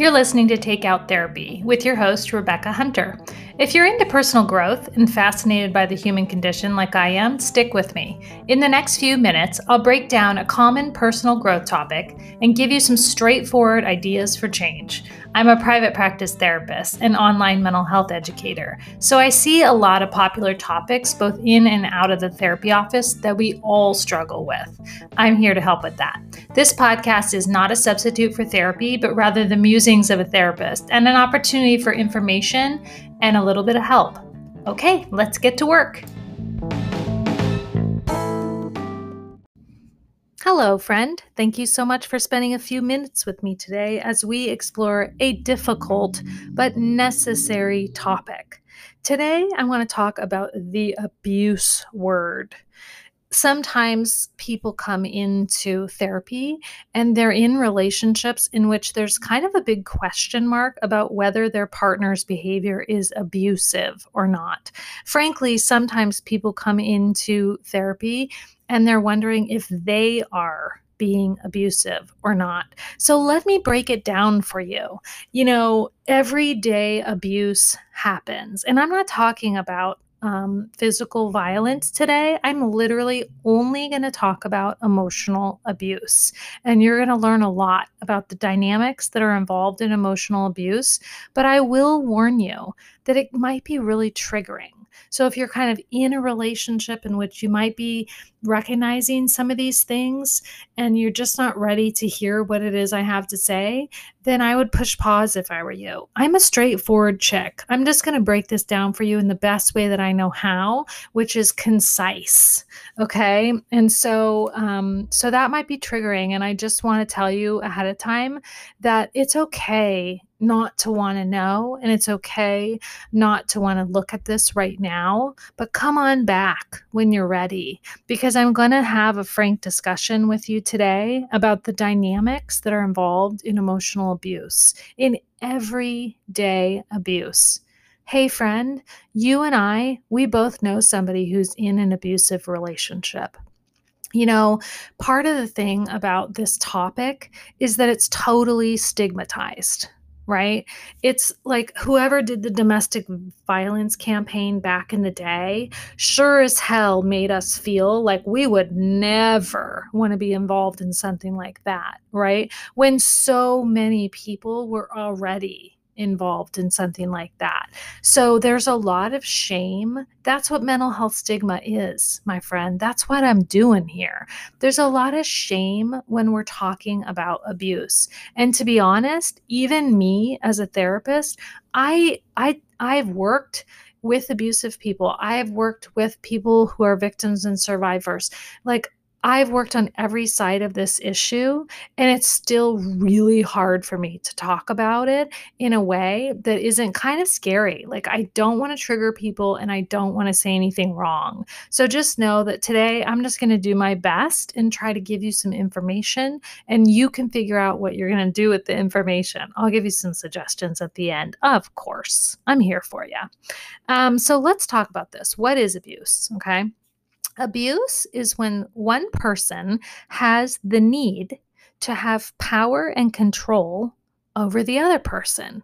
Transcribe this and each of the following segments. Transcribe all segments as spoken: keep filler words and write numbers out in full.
You're listening to Takeout Therapy with your host, Rebecca Hunter. If you're into personal growth and fascinated by the human condition like I am, stick with me. In the next few minutes, I'll break down a common personal growth topic and give you some straightforward ideas for change. I'm a private practice therapist and online mental health educator, so I see a lot of popular topics both in and out of the therapy office that we all struggle with. I'm here to help with that. This podcast is not a substitute for therapy, but rather the musings of a therapist and an opportunity for information and a little bit of help. Okay, let's get to work. Hello, friend. Thank you so much for spending a few minutes with me today as we explore a difficult but necessary topic. Today, I want to talk about the abuse word. Sometimes people come into therapy and they're in relationships in which there's kind of a big question mark about whether their partner's behavior is abusive or not. Frankly, sometimes people come into therapy and they're wondering if they are being abusive or not. So let me break it down for you. You know, everyday abuse happens, and I'm not talking about Um, physical violence today. I'm literally only going to talk about emotional abuse. And you're going to learn a lot about the dynamics that are involved in emotional abuse. But I will warn you that it might be really triggering. So if you're kind of in a relationship in which you might be recognizing some of these things and you're just not ready to hear what it is I have to say, then I would push pause if I were you. I'm a straightforward chick. I'm just going to break this down for you in the best way that I know how, which is concise. Okay. And so, um, so that might be triggering. And I just want to tell you ahead of time that it's okay not to want to know, and it's okay not to want to look at this right now, but come on back when you're ready, because I'm going to have a frank discussion with you today about the dynamics that are involved in emotional abuse, in everyday abuse. Hey friend, you and I, we both know somebody who's in an abusive relationship. You know, part of the thing about this topic is that it's totally stigmatized. Right? It's like whoever did the domestic violence campaign back in the day sure as hell made us feel like we would never want to be involved in something like that, right? When so many people were already involved in something like that. So there's a lot of shame. That's what mental health stigma is, my friend. That's what I'm doing here. There's a lot of shame when we're talking about abuse. And to be honest, even me as a therapist, I I I've worked with abusive people. I've worked with people who are victims and survivors. Like, I've worked on every side of this issue, and it's still really hard for me to talk about it in a way that isn't kind of scary. Like, I don't want to trigger people and I don't want to say anything wrong. So just know that today I'm just going to do my best and try to give you some information, and you can figure out what you're going to do with the information. I'll give you some suggestions at the end. Of course, I'm here for you. Um, so let's talk about this. What is abuse? Okay. Abuse is when one person has the need to have power and control over the other person.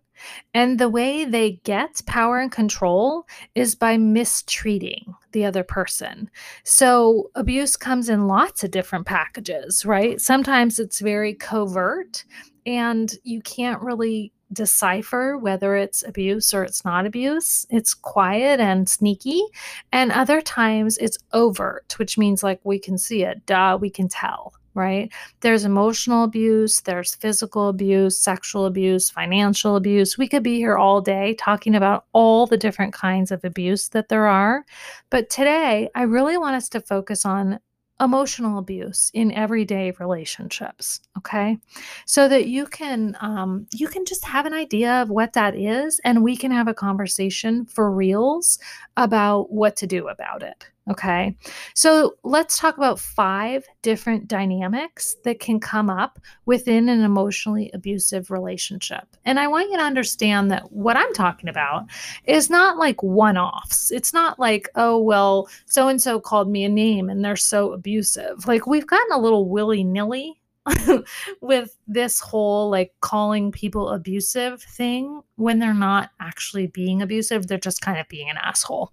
And the way they get power and control is by mistreating the other person. So abuse comes in lots of different packages, right? Sometimes it's very covert and you can't really decipher whether it's abuse or it's not abuse. It's quiet and sneaky. And other times it's overt, which means like we can see it, duh, we can tell, right? There's emotional abuse, there's physical abuse, sexual abuse, financial abuse. We could be here all day talking about all the different kinds of abuse that there are. But today, I really want us to focus on emotional abuse in everyday relationships, okay? So that you can um, you can just have an idea of what that is, and we can have a conversation for reals about what to do about it, okay? So let's talk about five different dynamics that can come up within an emotionally abusive relationship. And I want you to understand that what I'm talking about is not like one-offs. It's not like, oh, well, so-and-so called me a name and they're so abusive. Like, we've gotten a little willy-nilly with this whole like calling people abusive thing when they're not actually being abusive. They're just kind of being an asshole.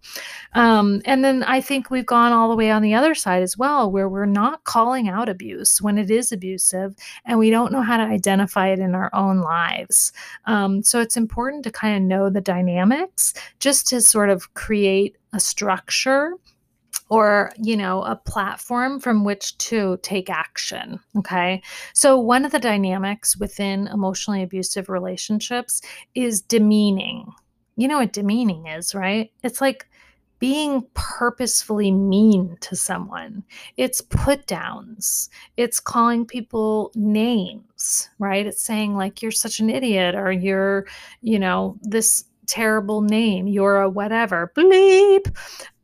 Um, and then I think we've gone all the way on the other side as well, where we're not calling out abuse when it is abusive and we don't know how to identify it in our own lives. Um, so it's important to kind of know the dynamics just to sort of create a structure or, you know, a platform from which to take action. Okay. So one of the dynamics within emotionally abusive relationships is demeaning. You know what demeaning is, right? It's like being purposefully mean to someone. It's put downs. It's calling people names, right? It's saying like, you're such an idiot, or you're, you know, this terrible name, you're a whatever, bleep.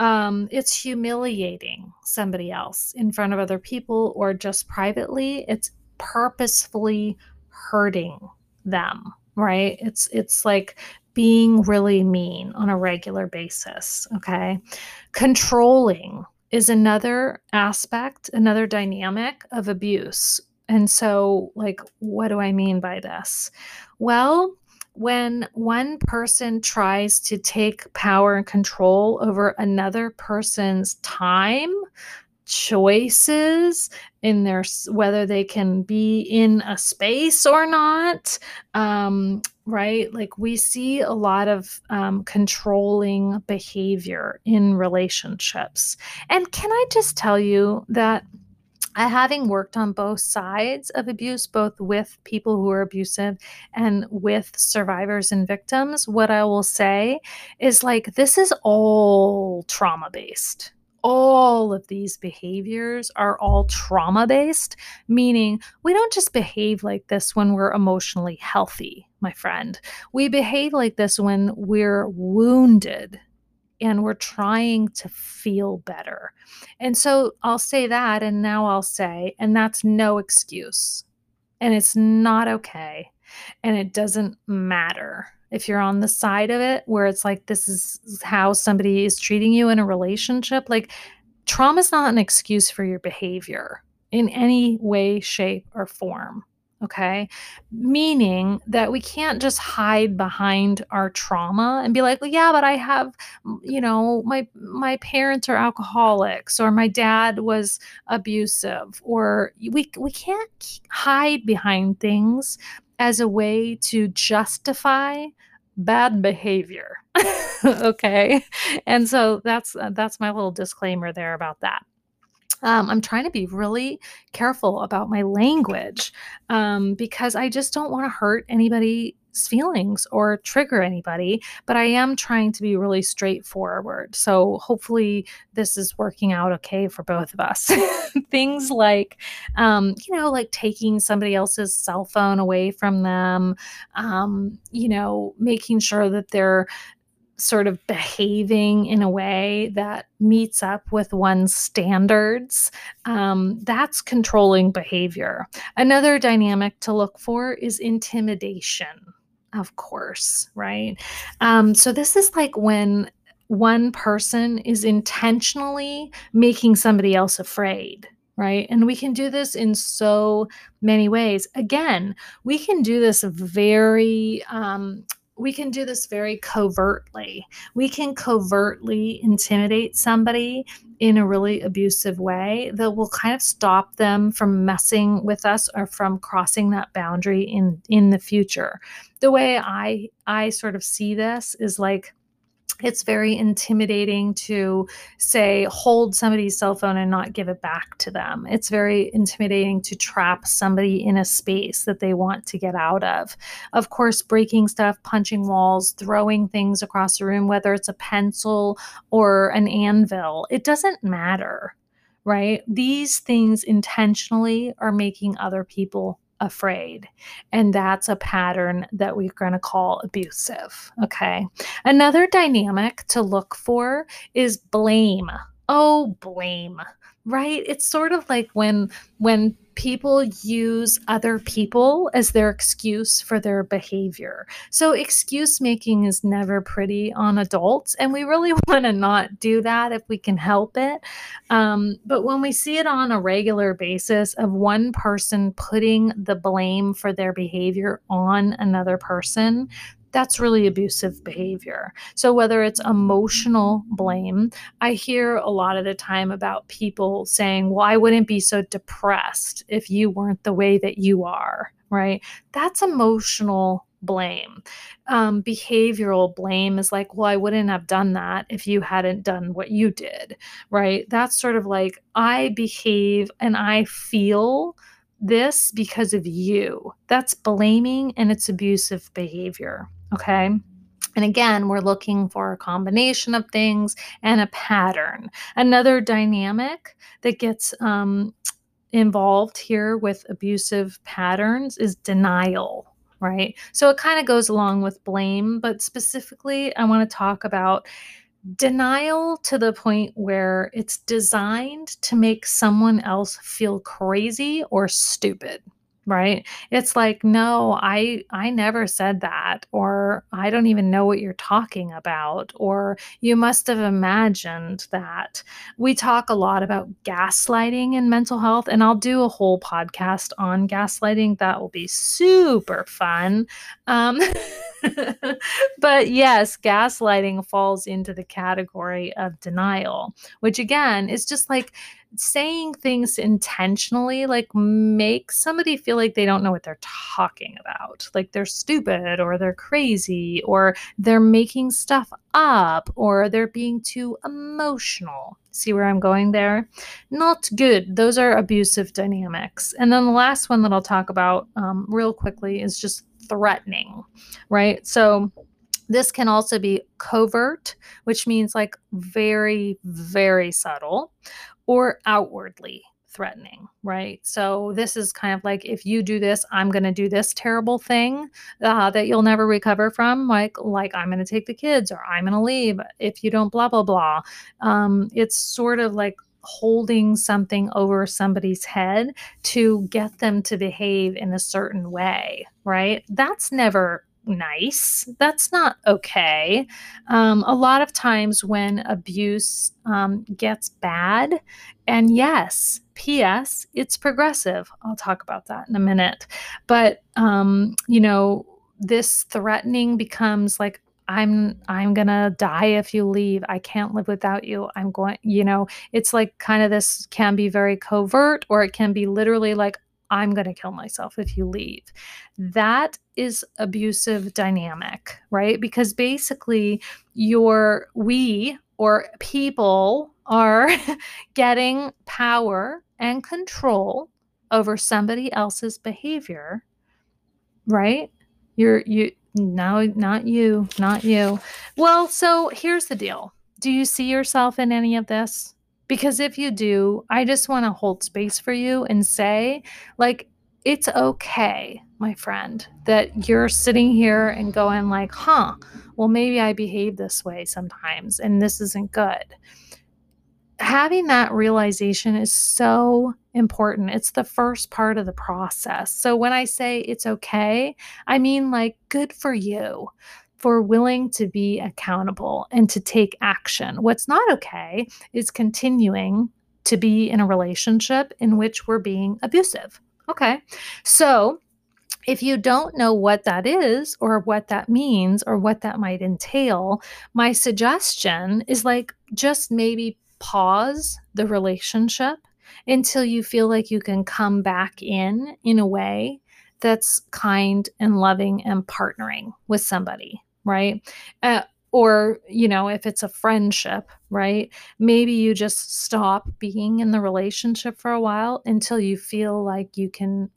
Um, it's humiliating somebody else in front of other people or just privately. It's purposefully hurting them, right? It's, it's like being really mean on a regular basis. Okay. Controlling is another aspect, another dynamic of abuse. And so like, what do I mean by this? Well, when one person tries to take power and control over another person's time, choices in their, whether they can be in a space or not, um, right? Like we see a lot of um, controlling behavior in relationships. And can I just tell you that having worked on both sides of abuse, both with people who are abusive and with survivors and victims, what I will say is like, this is all trauma-based. All of these behaviors are all trauma-based, meaning we don't just behave like this when we're emotionally healthy, my friend. We behave like this when we're wounded and we're trying to feel better. And so I'll say that, and now I'll say, and that's no excuse. And it's not okay. And it doesn't matter if you're on the side of it where it's like, this is how somebody is treating you in a relationship. Like trauma is not an excuse for your behavior in any way, shape, or form. Okay. Meaning that we can't just hide behind our trauma and be like, well, yeah, but I have, you know, my, my parents are alcoholics, or my dad was abusive, or we, we can't hide behind things as a way to justify bad behavior. Okay. And so that's, that's my little disclaimer there about that. Um, I'm trying to be really careful about my language um, because I just don't want to hurt anybody's feelings or trigger anybody, but I am trying to be really straightforward. So hopefully this is working out okay for both of us. Things like, um, you know, like taking somebody else's cell phone away from them, um, you know, making sure that they're sort of behaving in a way that meets up with one's standards. Um, that's controlling behavior. Another dynamic to look for is intimidation, of course, right? Um, so this is like when one person is intentionally making somebody else afraid, right? And we can do this in so many ways. Again, we can do this very, um, We can do this very covertly. We can covertly intimidate somebody in a really abusive way that will kind of stop them from messing with us or from crossing that boundary in, in the future. The way I, I sort of see this is like, it's very intimidating to say, hold somebody's cell phone and not give it back to them. It's very intimidating to trap somebody in a space that they want to get out of. Of course, breaking stuff, punching walls, throwing things across the room, whether it's a pencil or an anvil, it doesn't matter, right? These things intentionally are making other people afraid. And that's a pattern that we're going to call abusive. Okay. Another dynamic to look for is blame. Oh, blame, right? It's sort of like when when people use other people as their excuse for their behavior. So excuse making is never pretty on adults, and we really want to not do that if we can help it. Um, but when we see it on a regular basis of one person putting the blame for their behavior on another person, that's really abusive behavior. So whether it's emotional blame, I hear a lot of the time about people saying, well, I wouldn't be so depressed if you weren't the way that you are, right? That's emotional blame. Um, behavioral blame is like, well, I wouldn't have done that if you hadn't done what you did, right? That's sort of like, I behave and I feel this because of you. That's blaming, and it's abusive behavior. Okay. And again, we're looking for a combination of things and a pattern. Another dynamic that gets um, involved here with abusive patterns is denial, right? So it kind of goes along with blame, but specifically, I want to talk about denial to the point where it's designed to make someone else feel crazy or stupid, right? It's like, no, I, I never said that, or I don't even know what you're talking about, or you must have imagined that. We talk a lot about gaslighting in mental health, and I'll do a whole podcast on gaslighting. That will be super fun. Um, but yes, gaslighting falls into the category of denial, which again is just like saying things intentionally, like make somebody feel like they don't know what they're talking about, like they're stupid or they're crazy or they're making stuff up or they're being too emotional. See where I'm going there? Not good. Those are abusive dynamics. And then the last one that I'll talk about um, real quickly is just threatening, right? So this can also be covert, which means like very, very subtle, or outwardly threatening, right? So this is kind of like, if you do this, I'm going to do this terrible thing uh, that you'll never recover from, like, like I'm going to take the kids, or I'm going to leave if you don't blah, blah, blah. Um, it's sort of like holding something over somebody's head to get them to behave in a certain way, right? That's never nice. That's not okay. Um, a lot of times when abuse um, gets bad, and yes, P S, it's progressive. I'll talk about that in a minute. But, um, you know, this threatening becomes like, I'm, I'm gonna die if you leave. I can't live without you. I'm going, you know, it's like kind of this can be very covert, or it can be literally like, I'm going to kill myself if you leave. That is abusive dynamic, right? Because basically your we or people are getting power and control over somebody else's behavior, right? You're you no, not you, not you. Well, so here's the deal. Do you see yourself in any of this? Because if you do, I just want to hold space for you and say, like, it's okay, my friend, that you're sitting here and going like, huh, well, maybe I behave this way sometimes and this isn't good. Having that realization is so important. It's the first part of the process. So when I say it's okay, I mean like, good for you for willing to be accountable and to take action. What's not okay is continuing to be in a relationship in which we're being abusive. Okay. So if you don't know what that is or what that means or what that might entail, my suggestion is like, just maybe pause the relationship until you feel like you can come back in in a way that's kind and loving and partnering with somebody, right? Uh, or, you know, if it's a friendship, right? Maybe you just stop being in the relationship for a while until you feel like you can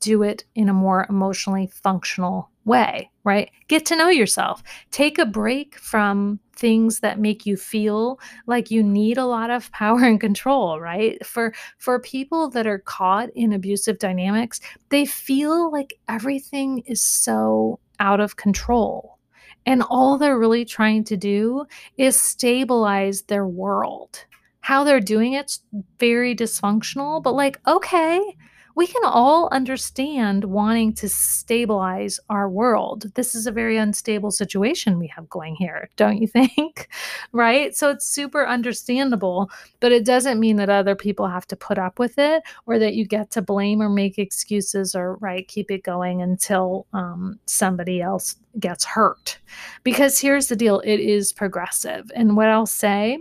do it in a more emotionally functional way, right? Get to know yourself. Take a break from things that make you feel like you need a lot of power and control, right? For for people that are caught in abusive dynamics, they feel like everything is so out of control. And all they're really trying to do is stabilize their world. how they're doing it's very dysfunctional, but like, okay, we can all understand wanting to stabilize our world. This is a very unstable situation we have going here, don't you think? Right? So it's super understandable, but it doesn't mean that other people have to put up with it or that you get to blame or make excuses or, right, keep it going until um, somebody else gets hurt. Because here's the deal, it is progressive. And what I'll say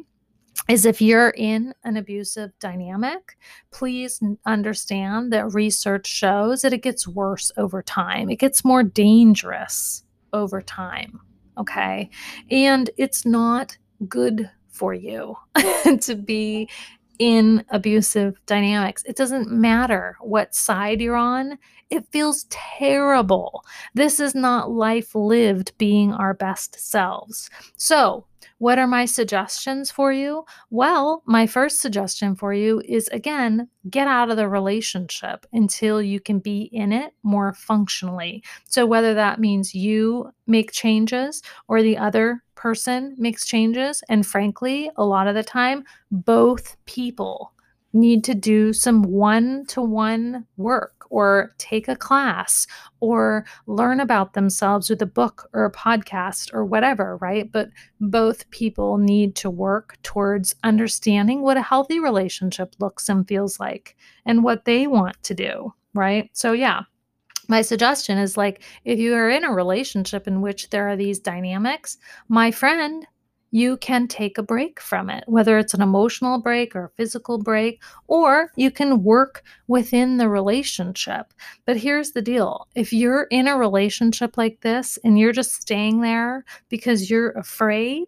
is if you're in an abusive dynamic, please understand that research shows that it gets worse over time. It gets more dangerous over time, okay? And it's not good for you to be in abusive dynamics. It doesn't matter what side you're on. It feels terrible. This is not life lived being our best selves. So what are my suggestions for you? Well, my first suggestion for you is, again, get out of the relationship until you can be in it more functionally. So whether that means you make changes or the other person makes changes, and frankly, a lot of the time, both people need to do some one-to-one work or take a class or learn about themselves with a book or a podcast or whatever, right? But both people need to work towards understanding what a healthy relationship looks and feels like and what they want to do, right? So yeah, my suggestion is, like, if you are in a relationship in which there are these dynamics, my friend, you can take a break from it, whether it's an emotional break or a physical break, or you can work within the relationship. But here's the deal. If you're in a relationship like this and you're just staying there because you're afraid,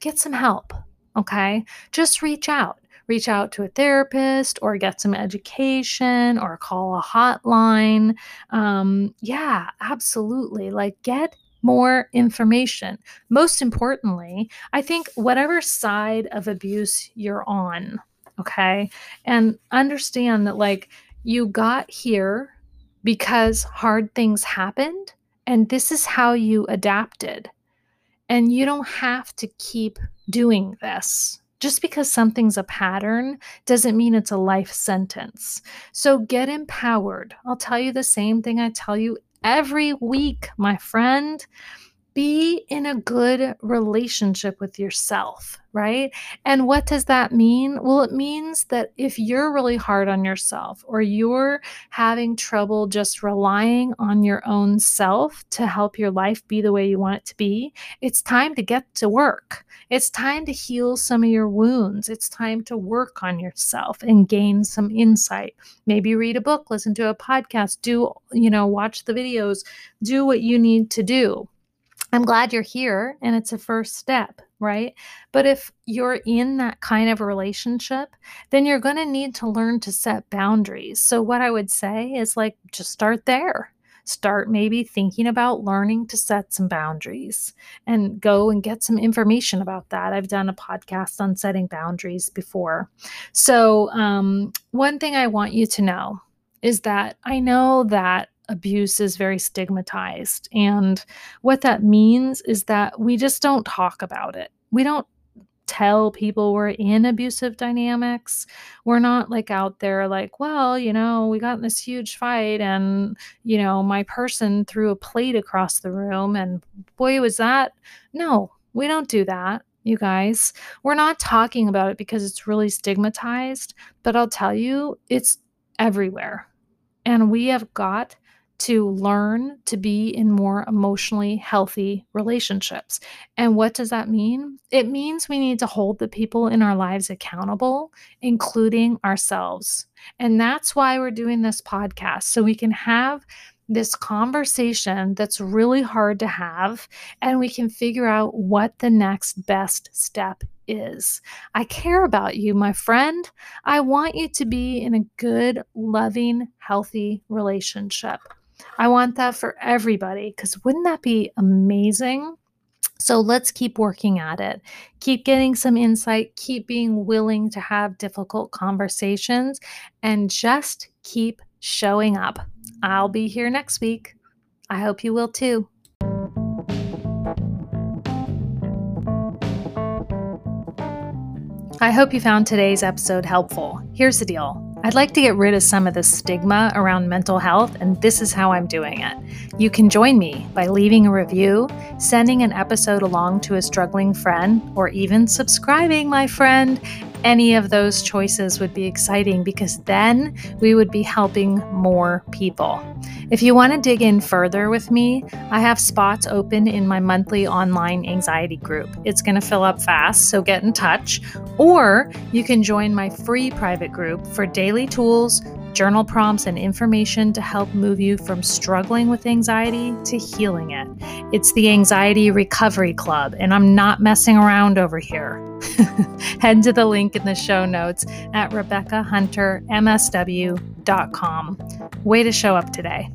get some help, okay? Just reach out. Reach out to a therapist or get some education or call a hotline. Um, yeah, absolutely. Like, get more information. Most importantly, I think whatever side of abuse you're on, okay? And understand that, like, you got here because hard things happened, and this is how you adapted. And you don't have to keep doing this. Just because something's a pattern doesn't mean it's a life sentence. So get empowered. I'll tell you the same thing I tell you every week, my friend. Be in a good relationship with yourself, right? And what does that mean? Well, it means that if you're really hard on yourself or you're having trouble just relying on your own self to help your life be the way you want it to be, it's time to get to work. It's time to heal some of your wounds. It's time to work on yourself and gain some insight. Maybe read a book, listen to a podcast, do, you know, watch the videos, do what you need to do. I'm glad you're here and it's a first step, right? But if you're in that kind of a relationship, then you're going to need to learn to set boundaries. So what I would say is, like, just start there. Start maybe thinking about learning to set some boundaries and go and get some information about that. I've done a podcast on setting boundaries before. So um, one thing I want you to know is that I know that abuse is very stigmatized. And what that means is that we just don't talk about it. We don't tell people we're in abusive dynamics. We're not, like, out there like, well, you know, we got in this huge fight and, you know, my person threw a plate across the room and boy, was that. No, we don't do that. You guys, we're not talking about it because it's really stigmatized, but I'll tell you, it's everywhere. And we have got to learn to be in more emotionally healthy relationships. And what does that mean? It means we need to hold the people in our lives accountable, including ourselves. And that's why we're doing this podcast, so we can have this conversation that's really hard to have, and we can figure out what the next best step is. I care about you, my friend. I want you to be in a good, loving, healthy relationship. I want that for everybody, because wouldn't that be amazing? So let's keep working at it. Keep getting some insight. Keep being willing to have difficult conversations, and just keep showing up. I'll be here next week. I hope you will too. I hope you found today's episode helpful. Here's the deal. I'd like to get rid of some of the stigma around mental health, and this is how I'm doing it. You can join me by leaving a review, sending an episode along to a struggling friend, or even subscribing, my friend. Any of those choices would be exciting because then we would be helping more people. If you want to dig in further with me, I have spots open in my monthly online anxiety group. It's going to fill up fast, so get in touch. Or you can join my free private group for daily tools, journal prompts, and information to help move you from struggling with anxiety to healing it. It's the Anxiety Recovery Club, and I'm not messing around over here. Head to the link in the show notes at rebecca hunter m s w dot com. Way to show up today.